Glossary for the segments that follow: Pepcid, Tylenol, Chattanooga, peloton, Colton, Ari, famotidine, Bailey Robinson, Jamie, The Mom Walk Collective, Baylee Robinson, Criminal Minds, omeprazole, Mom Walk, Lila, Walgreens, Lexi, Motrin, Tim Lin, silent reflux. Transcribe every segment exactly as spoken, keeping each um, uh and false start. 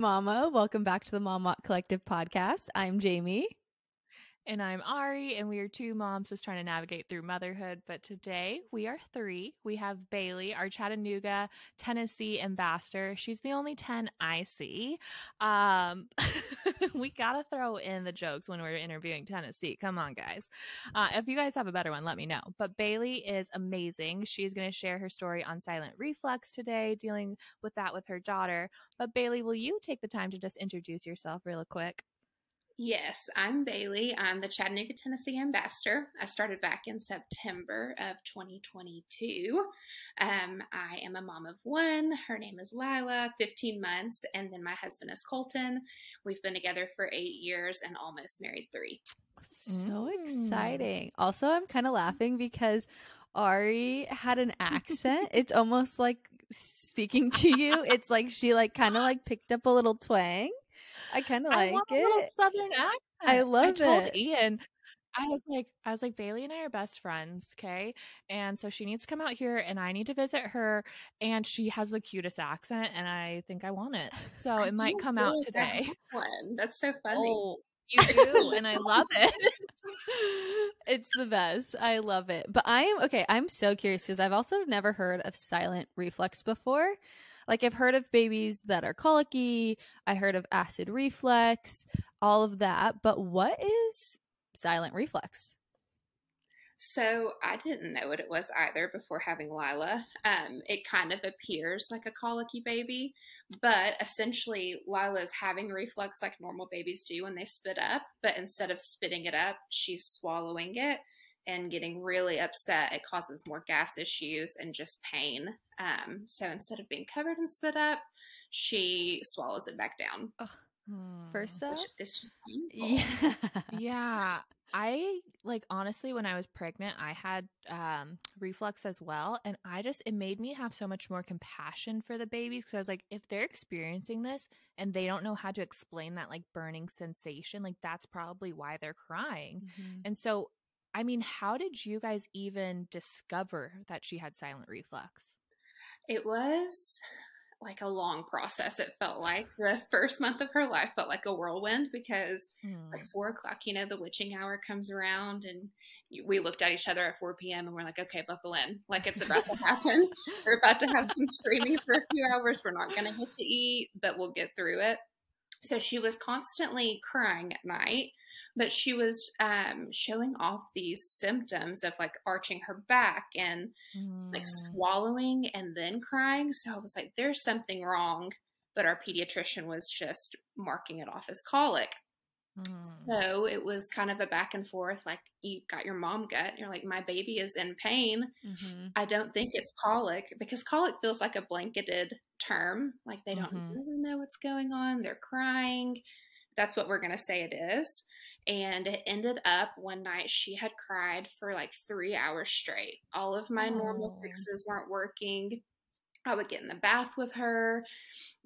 Mama, welcome back to the Mom Walk Collective podcast. I'm Jamie. And I'm Ari, and we are two moms just trying to navigate through motherhood. But today we are three. We have Bailey, our Chattanooga, Tennessee ambassador. She's the only ten I see. Um, we got to throw in the jokes when we're interviewing Tennessee. Come on, guys. Uh, if you guys have a better one, let me know. But Bailey is amazing. She's going to share her story on silent reflux today, dealing with that with her daughter. But Bailey, will you take the time to just introduce yourself real quick? Yes, I'm Bailey. I'm the Chattanooga, Tennessee ambassador. I started back in September of twenty twenty-two. Um, I am a mom of one. Her name is Lila, fifteen months, and then my husband is Colton. We've been together for eight years and almost married three. So mm. exciting. Also, I'm kind of laughing because Ari had an accent. It's almost like speaking to you. It's like she like kind of like picked up a little twang. I kind of like I want it. A little Southern accent. I love I told it. Ian, I was like, I was like, Bailey and I are best friends, okay? And so she needs to come out here, and I need to visit her. And she has the cutest accent, and I think I want it. So I it might come out today. That That's so funny. Oh, you do, and I love it. It's the best. I love it. But I am okay. I'm so curious because I've also never heard of silent reflux before. Like, I've heard of babies that are colicky. I heard of acid reflux, all of that. But what is silent reflux? So I didn't know what it was either before having Lila. Um, it kind of appears like a colicky baby, but essentially Lila is having reflux like normal babies do when they spit up. But instead of spitting it up, she's swallowing it and getting really upset. It causes more gas issues and just pain. Um, so instead of being covered in spit up, she swallows it back down. Ugh. First up, it's just painful. Yeah. yeah. I like honestly, when I was pregnant, I had um, reflux as well, and I just it made me have so much more compassion for the babies because I was like, if they're experiencing this and they don't know how to explain that like burning sensation, like that's probably why they're crying. Mm-hmm. And so, I mean, how did you guys even discover that she had silent reflux? It was like a long process. It felt like the first month of her life felt like a whirlwind because mm. like four o'clock, you know, the witching hour comes around and we looked at each other at four p.m. and we're like, okay, buckle in. Like it's about to happen. We're about to have some screaming for a few hours. We're not going to get to eat, but we'll get through it. So she was constantly crying at night, but she was um, showing off these symptoms of like arching her back and mm. like swallowing and then crying. So I was like, there's something wrong. But our pediatrician was just marking it off as colic. Mm. So it was kind of a back and forth. Like you got your mom gut and you're like, my baby is in pain. Mm-hmm. I don't think it's colic because colic feels like a blanketed term. Like they don't mm-hmm. really know what's going on. They're crying. That's what we're going to say it is. And it ended up one night she had cried for like three hours straight. All of my oh. normal fixes weren't working. I would get in the bath with her,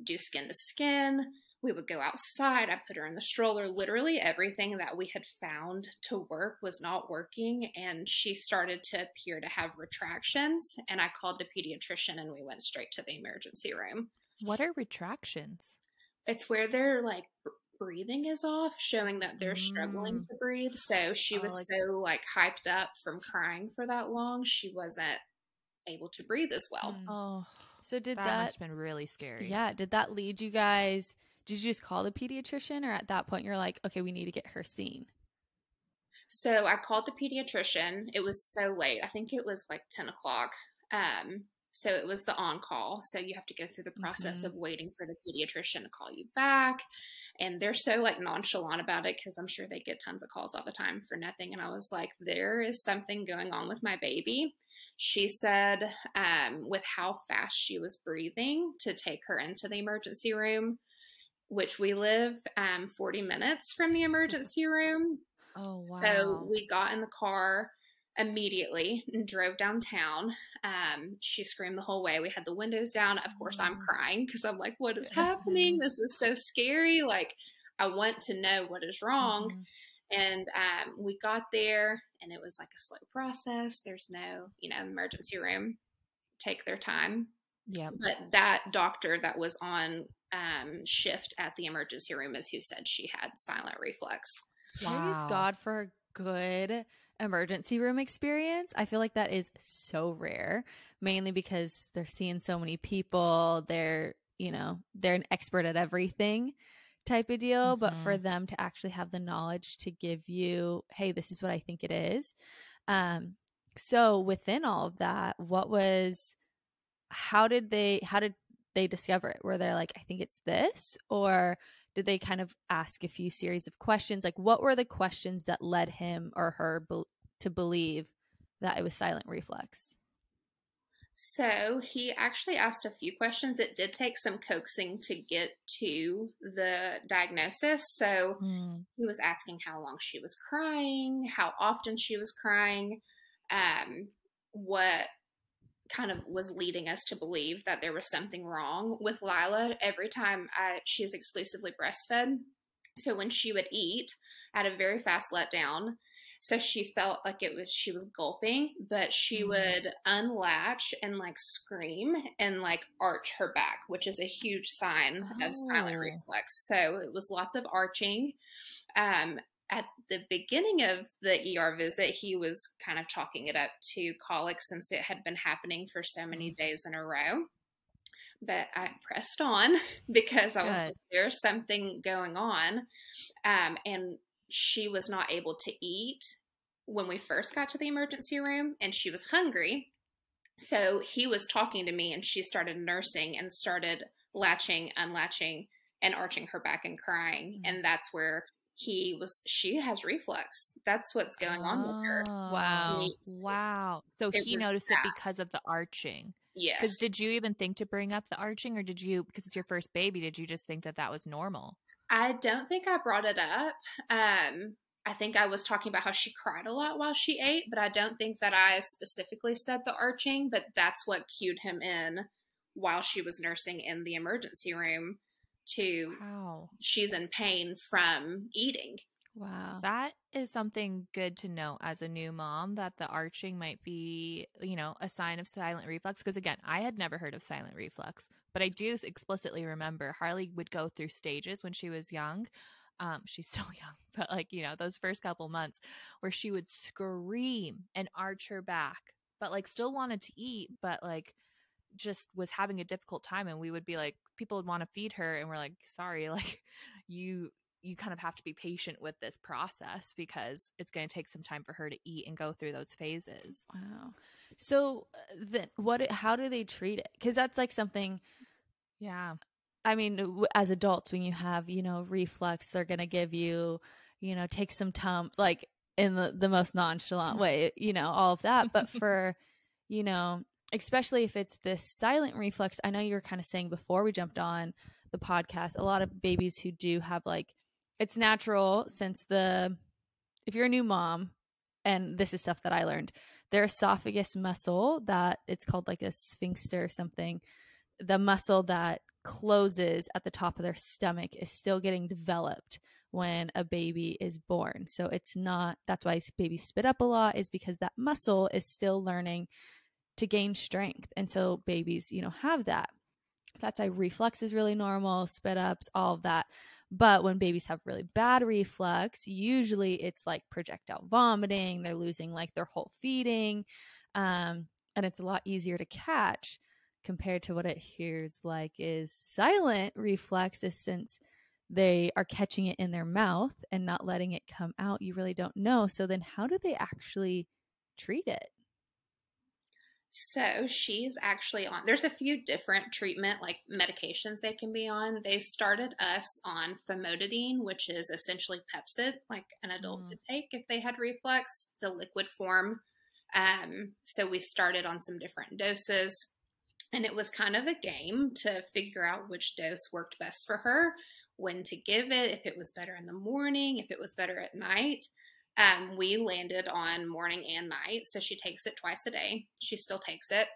do skin to skin. We would go outside. I put her in the stroller. Literally everything that we had found to work was not working. And she started to appear to have retractions. And I called the pediatrician and we went straight to the emergency room. What are retractions? It's where they're like breathing is off, showing that they're struggling mm. to breathe. So she was oh, like, so like hyped up from crying for that long, she wasn't able to breathe as well. Oh, so did that? That must have been really scary. Yeah. Did that lead you guys? Did you just call the pediatrician, or at that point you're like, okay, we need to get her seen? So I called the pediatrician. It was so late. I think it was like ten o'clock. Um, So it was the on-call. So you have to go through the process mm-hmm. of waiting for the pediatrician to call you back. And they're so like nonchalant about it because I'm sure they get tons of calls all the time for nothing. And I was like, there is something going on with my baby. She said um, with how fast she was breathing to take her into the emergency room, which we live um, forty minutes from the emergency room. Oh, wow. So we got in the car immediately and drove downtown. Um, she screamed the whole way. We had the windows down. Of course, I'm crying because I'm like, what is happening? This is so scary. Like, I want to know what is wrong. Mm-hmm. And um, we got there and it was like a slow process. There's no, you know, emergency room. Take their time. Yeah. But that doctor that was on um, shift at the emergency room is who said she had silent reflux. Wow. Praise God for a good emergency room experience. I feel like that is so rare, mainly because they're seeing so many people. They're, you know, they're an expert at everything type of deal. Mm-hmm. But for them to actually have the knowledge to give you, hey, this is what I think it is. Um, so within all of that, what was, how did they, how did they discover it? Were they like, I think it's this? Or did they kind of ask a few series of questions? Like, what were the questions that led him or her be- to believe that it was silent reflux? So he actually asked a few questions. It did take some coaxing to get to the diagnosis. So mm. he was asking how long she was crying, how often she was crying, um, what kind of was leading us to believe that there was something wrong with Lila. Every time I, she is exclusively breastfed. So when she would eat, I had a very fast letdown. So she felt like it was, she was gulping, but she mm-hmm. would unlatch and like scream and like arch her back, which is a huge sign oh. of silent reflux. So it was lots of arching. Um, At the beginning of the E R visit, he was kind of chalking it up to colic since it had been happening for so many days in a row. But I pressed on because I was like, there's something going on. Um, and she was not able to eat when we first got to the emergency room, and she was hungry. So he was talking to me, and she started nursing and started latching, unlatching, and arching her back and crying. Mm-hmm. And that's where he was, she has reflux. That's what's going on oh, with her. Wow. He, wow. So he noticed that. It because of the arching. Yes. Because did you even think to bring up the arching, or did you, because it's your first baby, did you just think that that was normal? I don't think I brought it up. Um, I think I was talking about how she cried a lot while she ate, but I don't think that I specifically said the arching, but that's what cued him in while she was nursing in the emergency room to wow. she's in pain from eating. Wow. That is something good to know as a new mom, that the arching might be, you know, a sign of silent reflux. Because again, I had never heard of silent reflux, but I do explicitly remember Harley would go through stages when she was young. Um, she's still young, but like, you know, those first couple months where she would scream and arch her back, but like still wanted to eat, but like just was having a difficult time. And we would be like, people would want to feed her, and we're like, sorry, like you you kind of have to be patient with this process because it's going to take some time for her to eat and go through those phases. Wow. So then what, how do they treat it? Because that's like something, yeah, I mean, as adults, when you have, you know, reflux, they're going to give you, you know, take some Tums, like in the, the most nonchalant way, you know, all of that. But for, you know, especially if it's this silent reflux. I know you were kind of saying before we jumped on the podcast, a lot of babies who do have like, it's natural since the, if you're a new mom, and this is stuff that I learned, their esophagus muscle, that it's called like a sphincter or something, the muscle that closes at the top of their stomach is still getting developed when a baby is born. So it's not, that's why babies spit up a lot, is because that muscle is still learning to gain strength. And so babies, you know, have that. That's why reflux is really normal, spit ups, all of that. But when babies have really bad reflux, usually it's like projectile vomiting. They're losing like their whole feeding. Um, and it's a lot easier to catch compared to what it hears like is silent reflux, is since they are catching it in their mouth and not letting it come out. You really don't know. So then how do they actually treat it? So she's actually on, there's a few different treatment, like medications they can be on. They started us on famotidine, which is essentially Pepcid, like an adult mm. could take if they had reflux. It's a liquid form. Um, so we started on some different doses, and it was kind of a game to figure out which dose worked best for her, when to give it, if it was better in the morning, if it was better at night. Um, we landed on morning and night, so she takes it twice a day. She still takes it,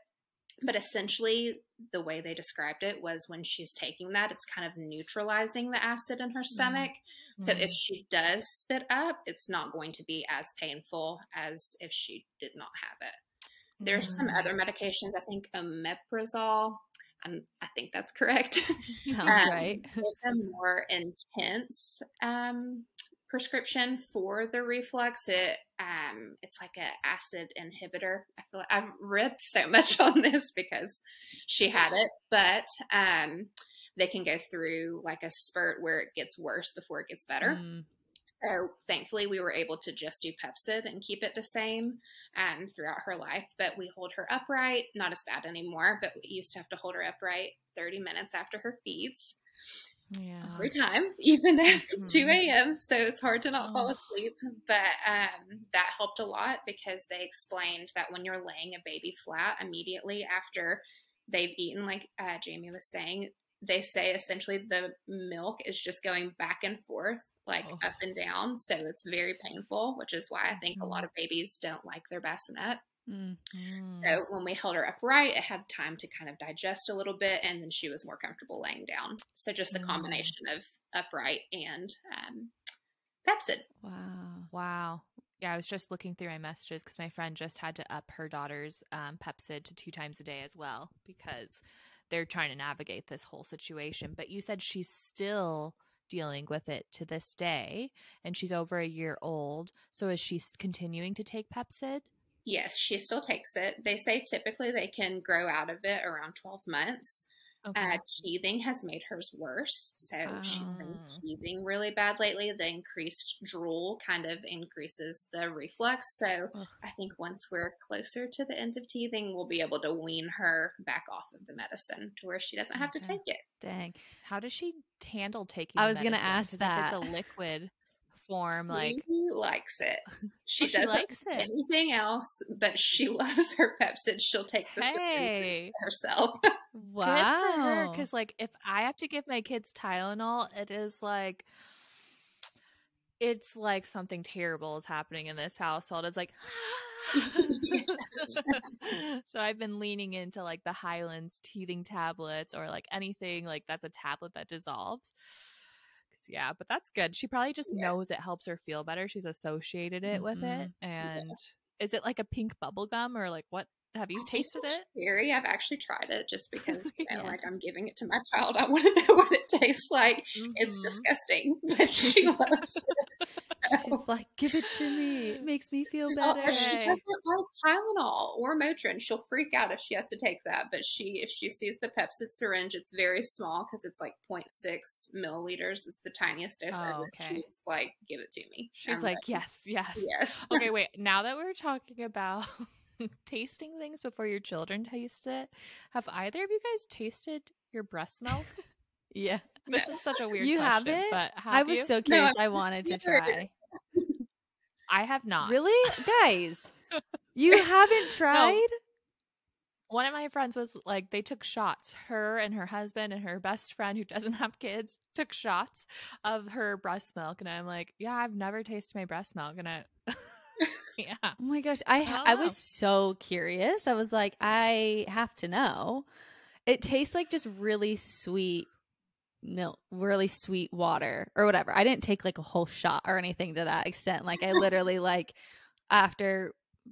but essentially the way they described it was when she's taking that, it's kind of neutralizing the acid in her stomach. Mm-hmm. So if she does spit up, it's not going to be as painful as if she did not have it. There's mm-hmm. some other medications, I think omeprazole, Um, I think that's correct. Sounds um, right. It's a more intense um, prescription for the reflux. It um, it's like an acid inhibitor. I feel like I've read so much on this because she had it, but um, they can go through like a spurt where it gets worse before it gets better. Mm. So thankfully we were able to just do Pepcid and keep it the same um, throughout her life, but we hold her upright, not as bad anymore, but we used to have to hold her upright thirty minutes after her feeds yeah. every time, even at mm-hmm. two a.m. So it's hard to not oh. fall asleep, but um, that helped a lot because they explained that when you're laying a baby flat immediately after they've eaten, like uh, Jamie was saying, they say essentially the milk is just going back and forth, like oh. up and down. So it's very painful, which is why I think mm. a lot of babies don't like their bassinet. Mm-hmm. So when we held her upright, it had time to kind of digest a little bit, and then she was more comfortable laying down. So just the mm. combination of upright and um, Pepcid. Wow. Wow. Yeah, I was just looking through my messages because my friend just had to up her daughter's um, Pepcid to two times a day as well because they're trying to navigate this whole situation. But you said she's still dealing with it to this day, and she's over a year old. So is she continuing to take Pepcid? Yes, she still takes it. They say typically they can grow out of it around twelve months. Okay. Uh, teething has made hers worse. So oh. she's been teething really bad lately. The increased drool kind of increases the reflux. So oh. I think once we're closer to the end of teething, we'll be able to wean her back off of the medicine to where she doesn't have okay. to take it. Dang. How does she handle taking it? I was going to ask that. If it's a liquid form, like she likes it. She well, doesn't she likes like it. Anything else, but she loves her Pepcid. She'll take the hey. herself. Wow. Because like if I have to give my kids Tylenol, it is like it's like something terrible is happening in this household. It's like so I've been leaning into like the Highlands teething tablets or like anything like that's a tablet that dissolves. Yeah, but that's good. She probably just yes. knows it helps her feel better. She's associated it mm-hmm. with it. And yeah. is it like a pink bubble gum or like what? Have you I tasted it? Scary. I've actually tried it just because you know, yeah. like I'm giving it to my child. I want to know what it tastes like. Mm-hmm. It's disgusting, but she loves it. She's like, give it to me. It makes me feel better. Oh, she doesn't like Tylenol or Motrin. She'll freak out if she has to take that. But she, if she sees the Pepcid syringe, it's very small because it's like zero point six milliliters. It's the tiniest dose oh, ever. Okay. She's like, give it to me. She's I'm like, ready. yes, yes, yes. Okay, wait. Now that we're talking about tasting things before your children taste it, have either of you guys tasted your breast milk? Yeah, this no. is such a weird you question, haven't but have I was you? So curious. No, I wanted to try. I have not. Really, guys? You haven't tried? No. One of my friends was like, they took shots, her and her husband and her best friend who doesn't have kids took shots of her breast milk, and I'm like, yeah, I've never tasted my breast milk. And I yeah. Oh my gosh. I I, I was so curious. I was like, I have to know. It tastes like just really sweet milk, really sweet water or whatever. I didn't take like a whole shot or anything to that extent. Like I literally like after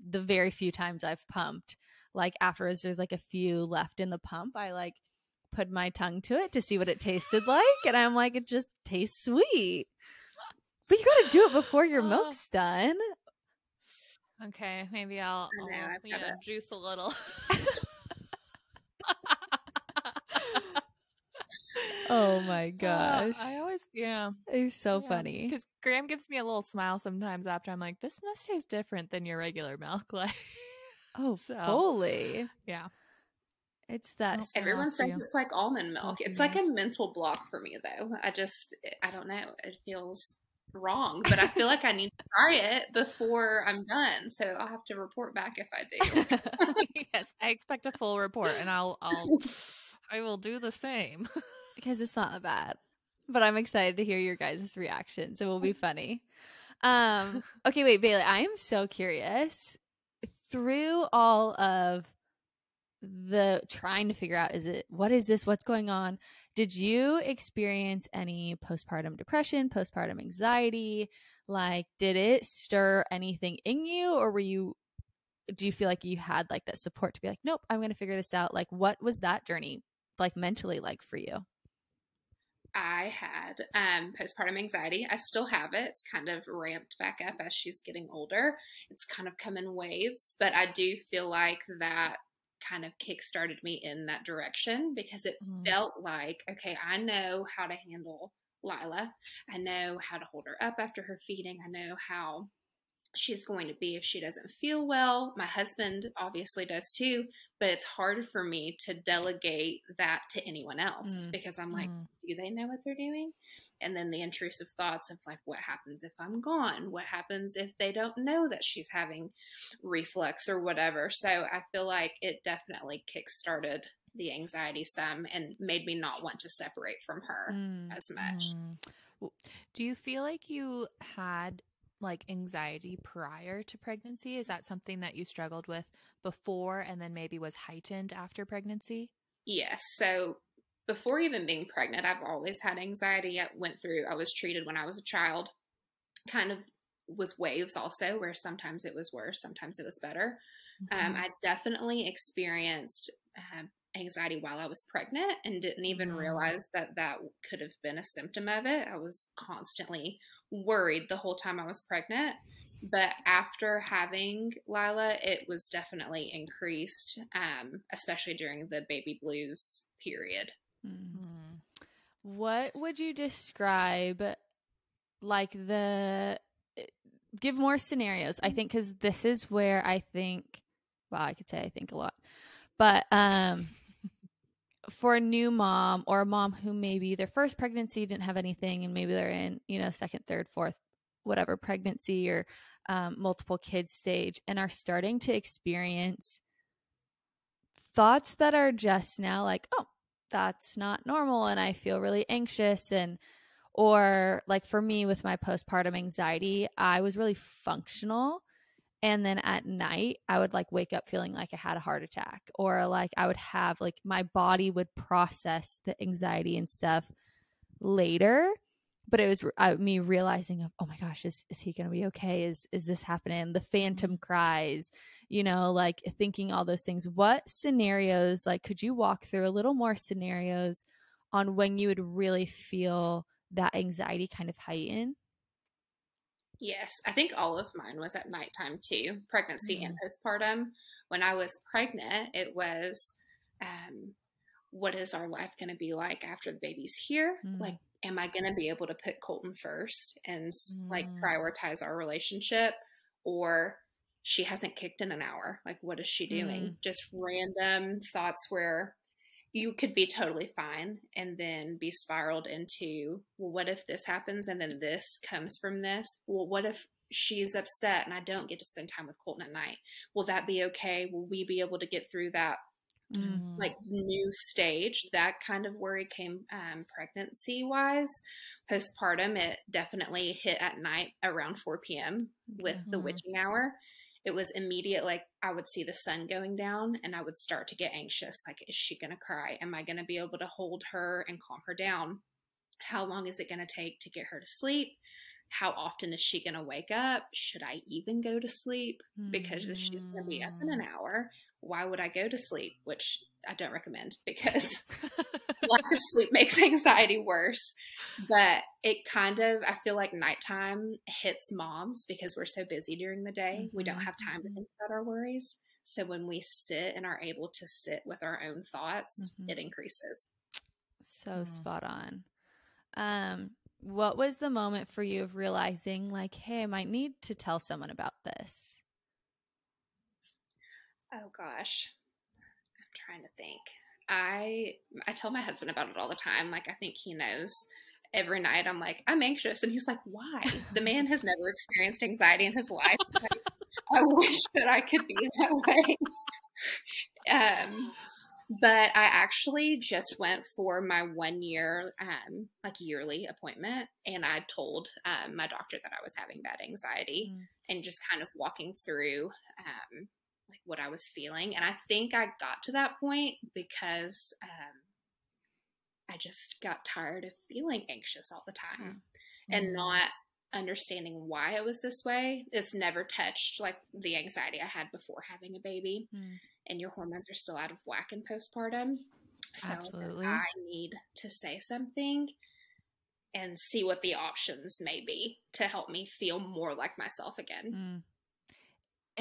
the very few times I've pumped, like afterwards there's like a few left in the pump, I like put my tongue to it to see what it tasted like. And I'm like, it just tastes sweet. But you got to do it before your milk's done. Okay, maybe I'll, I'll know, you know, juice a little. Oh my gosh. Uh, I always, yeah. It's so yeah. funny. Because Graham gives me a little smile sometimes after. I'm like, this must taste different than your regular milk. Like, oh, so, holy. Yeah. It's that. Oh, everyone says you. It's like almond milk. Oh, it's goodness. Like a mental block for me, though. I just, I don't know. It feels wrong, but I feel like I need to try it before I'm done, so I'll have to report back if I do. Yes, I expect a full report, and I'll, I'll I will do the same because it's not bad. But I'm excited to hear your guys' reactions. It will be funny. Um, okay, wait, Bailey, I am so curious. Through all of the trying to figure out, is it what is this? What's going on? Did you experience any postpartum depression, postpartum anxiety? Like, did it stir anything in you, or were you, do you feel like you had like that support to be like, nope, I'm going to figure this out? Like, what was that journey like mentally like for you? I had um, postpartum anxiety. I still have it. It's kind of ramped back up as she's getting older. It's kind of come in waves, but I do feel like that kind of kickstarted me in that direction because it mm-hmm. felt like, okay, I know how to handle Lila. I know how to hold her up after her feeding. I know how she's going to be if she doesn't feel well. My husband obviously does too, but it's hard for me to delegate that to anyone else mm. because I'm like, mm. do they know what they're doing? And then the intrusive thoughts of like, what happens if I'm gone? What happens if they don't know that she's having reflux or whatever? So I feel like it definitely kickstarted the anxiety some and made me not want to separate from her mm. as much. Mm. Do you feel like you had like anxiety prior to pregnancy? Is that something that you struggled with before and then maybe was heightened after pregnancy? Yes. So before even being pregnant, I've always had anxiety. I went through, I was treated when I was a child, kind of was waves also where sometimes it was worse, sometimes it was better. Mm-hmm. Um, I definitely experienced uh, anxiety while I was pregnant and didn't even mm-hmm. realize that that could have been a symptom of it. I was constantly worried the whole time I was pregnant, but after having Lila, it was definitely increased, um, especially during the baby blues period. Mm-hmm. What would you describe like the, give more scenarios, I think, because this is where I think, well, I could say I think a lot, but um, for a new mom or a mom who maybe their first pregnancy didn't have anything and maybe they're in, you know, second, third, fourth, whatever pregnancy or um, multiple kids stage and are starting to experience thoughts that are just now like, oh, that's not normal. And I feel really anxious. And, or like for me with my postpartum anxiety, I was really functional. And then at night, I would like wake up feeling like I had a heart attack, or like I would have like my body would process the anxiety and stuff later. But it was I, me realizing of, oh my gosh, is is he going to be okay? Is is this happening? The phantom cries, you know, like thinking all those things. What scenarios, like could you walk through a little more scenarios on when you would really feel that anxiety kind of heighten? Yes, I think all of mine was at nighttime too, pregnancy mm-hmm. and postpartum. When I was pregnant, it was, um, what is our life going to be like after the baby's here? Mm-hmm. Like, am I going to be able to put Colton first and mm-hmm. like prioritize our relationship? Or she hasn't kicked in an hour. Like, what is she doing? Mm-hmm. Just random thoughts where you could be totally fine and then be spiraled into, well, what if this happens? And then this comes from this. Well, what if she's upset and I don't get to spend time with Colton at night? Will that be okay? Will we be able to get through that mm. like new stage? That kind of worry came um, pregnancy wise. Postpartum, it definitely hit at night around four p.m. with mm-hmm. the witching hour. It was immediate, like I would see the sun going down and I would start to get anxious. Like, is she going to cry? Am I going to be able to hold her and calm her down? How long is it going to take to get her to sleep? How often is she going to wake up? Should I even go to sleep? Because if she's going to be up in an hour, why would I go to sleep? Which I don't recommend because lack of sleep makes anxiety worse. But it kind of, I feel like nighttime hits moms because we're so busy during the day. Mm-hmm. We don't have time to think about our worries. So when we sit and are able to sit with our own thoughts, mm-hmm. it increases. So mm-hmm. spot on. Um, what was the moment for you of realizing like, hey, I might need to tell someone about this? Oh gosh. I'm trying to think. I I tell my husband about it all the time. Like, I think he knows. Every night I'm like, I'm anxious. And he's like, why? The man has never experienced anxiety in his life. Like, I wish that I could be that way. um, but I actually just went for my one year, um, like yearly appointment. And I told um, my doctor that I was having bad anxiety mm. and just kind of walking through, um, like what I was feeling. And I think I got to that point because um, I just got tired of feeling anxious all the time mm-hmm. and not understanding why it was this way. It's never touched like the anxiety I had before having a baby mm-hmm. and your hormones are still out of whack in postpartum. So absolutely. I, like, I need to say something and see what the options may be to help me feel more like myself again. Mm.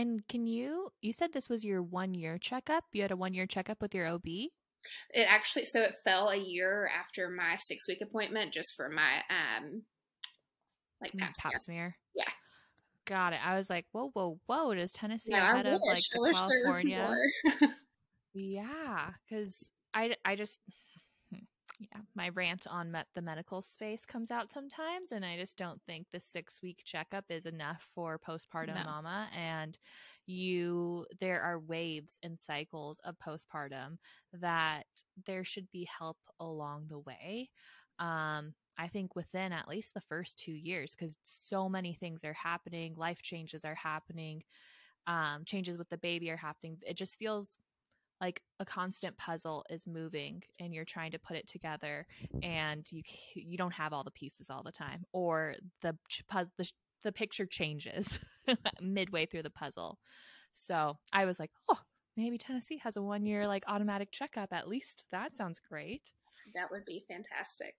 And can you, you said this was your one year checkup. You had a one year checkup with your O B? It actually, so it fell a year after my six week appointment just for my, um, like pap, pap smear. smear. Yeah. Got it. I was like, whoa, whoa, whoa. Does Tennessee yeah, ahead of like California? Yeah. Cause I, I just, yeah, my rant on met the medical space comes out sometimes. And I just don't think the six week checkup is enough for postpartum no. mama. And you, there are waves and cycles of postpartum that there should be help along the way. Um, I think within at least the first two years, because so many things are happening, life changes are happening, um, changes with the baby are happening. It just feels like a constant puzzle is moving and you're trying to put it together and you you don't have all the pieces all the time, or the the, the picture changes midway through the puzzle. So I was like, oh, maybe Tennessee has a one year like automatic checkup. At least that sounds great. That would be fantastic.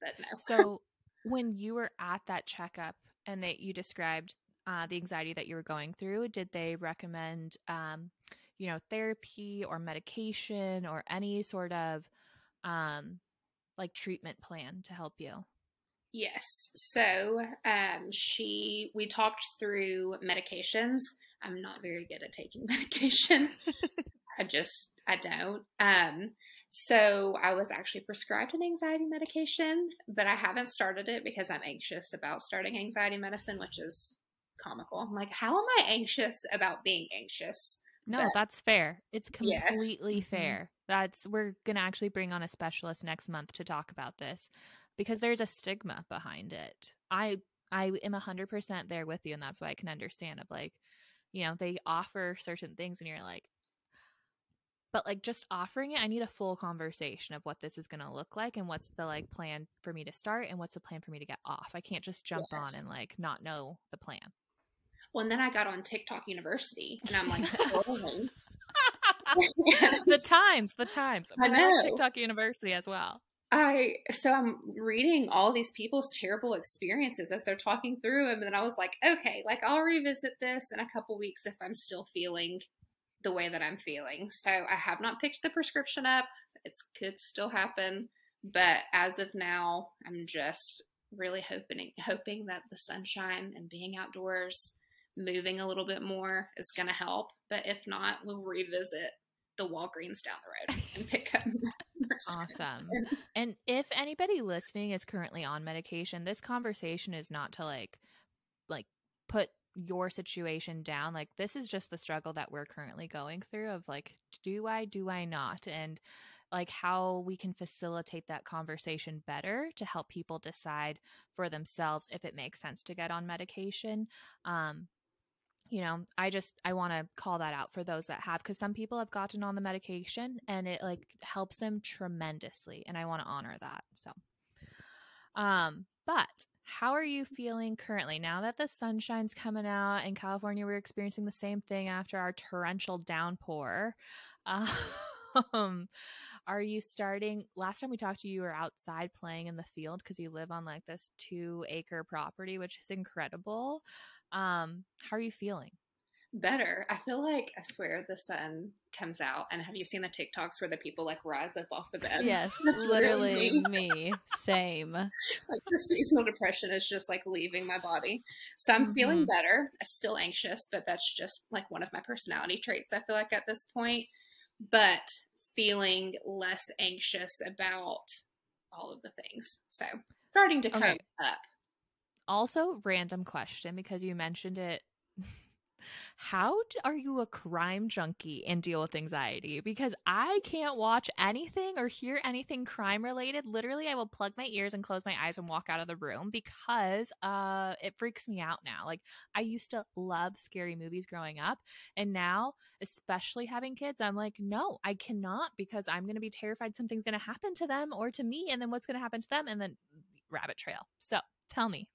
But no. So when you were at that checkup and that you described uh, the anxiety that you were going through, did they recommend um, you know, therapy or medication or any sort of um, like treatment plan to help you? Yes. So um, she, we talked through medications. I'm not very good at taking medication. I just, I don't. Um, so I was actually prescribed an anxiety medication, but I haven't started it because I'm anxious about starting anxiety medicine, which is comical. I'm like, how am I anxious about being anxious? No, but, that's fair. It's completely yes. fair. That's, we're going to actually bring on a specialist next month to talk about this because there's a stigma behind it. I, I am one hundred percent there with you. And that's why I can understand of like, you know, they offer certain things and you're like, but like just offering it, I need a full conversation of what this is going to look like and what's the like plan for me to start and what's the plan for me to get off. I can't just jump yes. on and like not know the plan. Well, and then I got on TikTok University, and I'm like scrolling. the times, the times. I'm on TikTok University as well. I so I'm reading all these people's terrible experiences as they're talking through them, and then I was like, okay, like I'll revisit this in a couple weeks if I'm still feeling the way that I'm feeling. So I have not picked the prescription up. It could still happen, but as of now, I'm just really hoping hoping that the sunshine and being outdoors, moving a little bit more is going to help. But if not, we'll revisit the Walgreens down the road and pick up. Awesome. And if anybody listening is currently on medication, this conversation is not to like, like put your situation down. Like this is just the struggle that we're currently going through of like, do I, do I not? And like how we can facilitate that conversation better to help people decide for themselves if it makes sense to get on medication. Um, you know, I just, I want to call that out for those that have, because some people have gotten on the medication and it like helps them tremendously. And I want to honor that. So, um, but how are you feeling currently now that the sunshine's coming out in California? We're experiencing the same thing after our torrential downpour. Um, are you starting? Last time we talked to you, you were outside playing in the field because you live on like this two acre property, which is incredible. Um, how are you feeling? Better. I feel like, I swear the sun comes out. And have you seen the TikToks where the people like rise up off the bed? Yes, that's literally me. me. Same. Like the seasonal depression is just like leaving my body. So I'm mm-hmm. feeling better. I'm still anxious, but that's just like one of my personality traits, I feel like, at this point. But feeling less anxious about all of the things. So starting to come okay. up. Also, random question, because you mentioned it. How are you a crime junkie and deal with anxiety? Because I can't watch anything or hear anything crime related. Literally, I will plug my ears and close my eyes and walk out of the room because uh, it freaks me out now. Like I used to love scary movies growing up. And now, especially having kids, I'm like, no, I cannot, because I'm going to be terrified something's going to happen to them or to me. And then what's going to happen to them? And then rabbit trail. So tell me.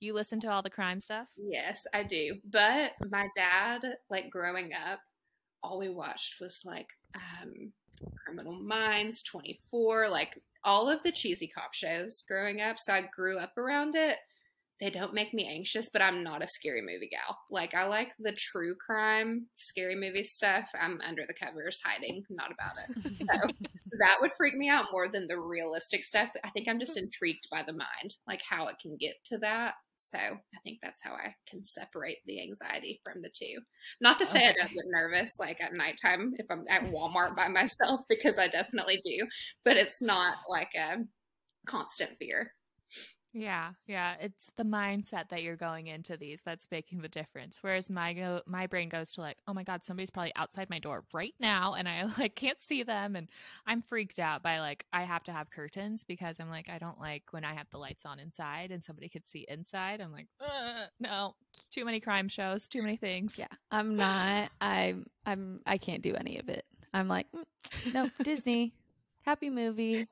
You listen to all the crime stuff? Yes, I do. But my dad, like growing up, all we watched was like um, Criminal Minds, twenty-four, like all of the cheesy cop shows growing up. So I grew up around it. They don't make me anxious, but I'm not a scary movie gal. Like, I like the true crime, scary movie stuff. I'm under the covers hiding, not about it. So that would freak me out more than the realistic stuff. I think I'm just intrigued by the mind, like how it can get to that. So I think that's how I can separate the anxiety from the two. Not to say okay. I don't get nervous, like at nighttime if I'm at Walmart by myself, because I definitely do, but it's not like a constant fear. Yeah, yeah. It's the mindset that you're going into these that's making the difference. Whereas my go, my brain goes to like, oh my God, somebody's probably outside my door right now and I like can't see them. And I'm freaked out by like, I have to have curtains because I'm like, I don't like when I have the lights on inside and somebody could see inside. I'm like, uh, no, too many crime shows, too many things. Yeah, I'm not. I'm, I'm, I can't do any of it. I'm like, mm, no, Disney, happy movie.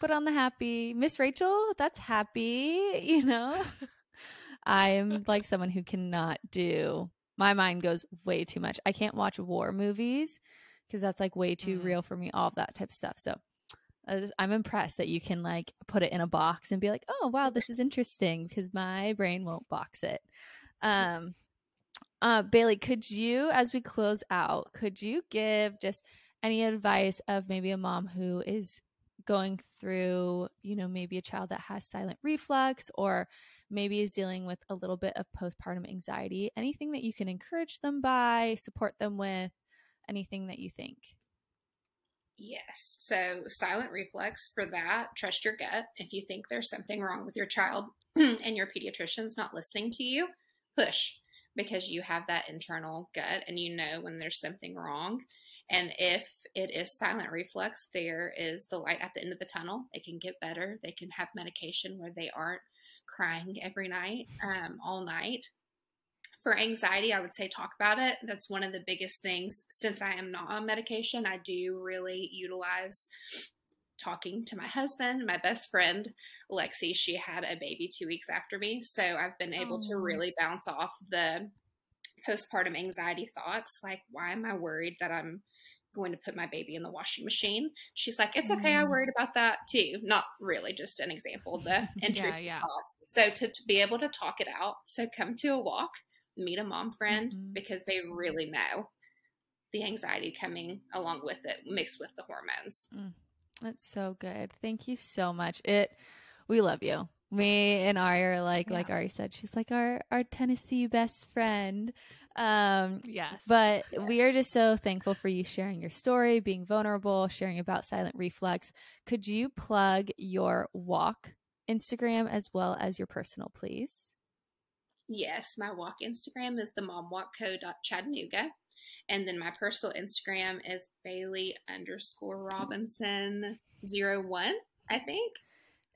Put on the happy. Miss Rachel, that's happy, you know? I'm like someone who cannot do, my mind goes way too much. I can't watch war movies because that's like way too mm. real for me, all of that type of stuff. So uh, I'm impressed that you can like put it in a box and be like, oh, wow, this is interesting, because my brain won't box it. Um, uh, Bailey, could you, as we close out, could you give just any advice of maybe a mom who is going through, you know, maybe a child that has silent reflux or maybe is dealing with a little bit of postpartum anxiety, anything that you can encourage them by, support them with, anything that you think? Yes. So silent reflux, for that, trust your gut. If you think there's something wrong with your child and your pediatrician's not listening to you, push, because you have that internal gut and you know when there's something wrong. And if it is silent reflux, there is the light at the end of the tunnel. They can get better. They can have medication where they aren't crying every night, um, all night. For anxiety, I would say talk about it. That's one of the biggest things. Since I am not on medication, I do really utilize talking to my husband, my best friend, Lexi. She had a baby two weeks after me. So I've been able oh. to really bounce off the postpartum anxiety thoughts. Like, why am I worried that I'm going to put my baby in the washing machine? She's like, it's okay, I worried about that too. Not really, just an example, the intrusive yeah, yeah. thoughts. So to, to be able to talk it out. So come to a walk, meet a mom friend, mm-hmm. because they really know the anxiety coming along with it, mixed with the hormones. Mm. That's so good. Thank you so much. It, we love you. Me and Ari are like, yeah. like Ari said, she's like our, our Tennessee best friend. Um, yes. But yes. we are just so thankful for you sharing your story, being vulnerable, sharing about silent reflux. Could you plug your walk Instagram as well as your personal, please? Yes. My walk Instagram is the mom walk co dot chattanooga. And then my personal Instagram is Bailey underscore Robinson zero one, I think.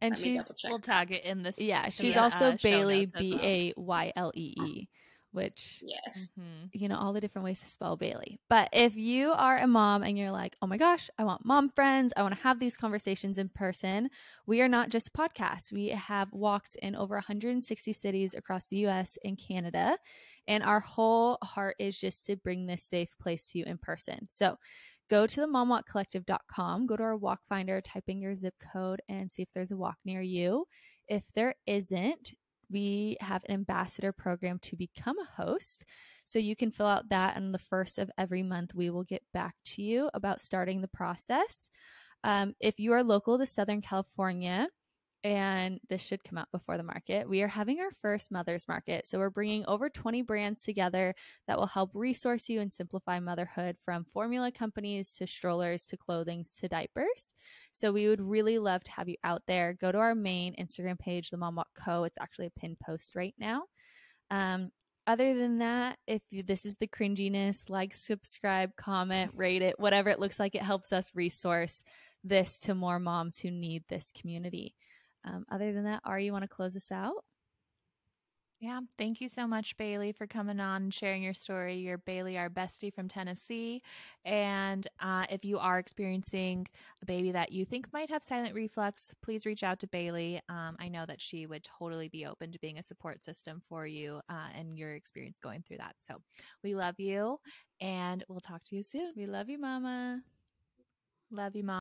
And she's, we'll tag it in this. Yeah, she's yeah, also uh, Bailey, B A Y L E E, which, yes. you know, all the different ways to spell Bailey. But if you are a mom and you're like, oh my gosh, I want mom friends, I want to have these conversations in person. We are not just podcasts. We have walks in over one hundred sixty cities across the U S and Canada. And our whole heart is just to bring this safe place to you in person. So go to the mom walk collective dot com, go to our walk finder, type in your zip code and see if there's a walk near you. If there isn't, we have an ambassador program to become a host. So you can fill out that, and the first of every month we will get back to you about starting the process. Um, if you are local to Southern California, and this should come out before the market, we are having our first mother's market. So we're bringing over twenty brands together that will help resource you and simplify motherhood, from formula companies to strollers to clothing to diapers. So we would really love to have you out there. Go to our main Instagram page, The Mom Walk Co. It's actually a pinned post right now. Um, other than that, if you, this is the cringiness, like, subscribe, comment, rate it, whatever it looks like. It helps us resource this to more moms who need this community. Um, other than that, Ari, you want to close us out? Yeah. Thank you so much, Bailey, for coming on and sharing your story. You're Bailey, our bestie from Tennessee. And uh, if you are experiencing a baby that you think might have silent reflux, please reach out to Bailey. Um, I know that she would totally be open to being a support system for you uh, and your experience going through that. So we love you, and we'll talk to you soon. We love you, Mama. Love you, Mom.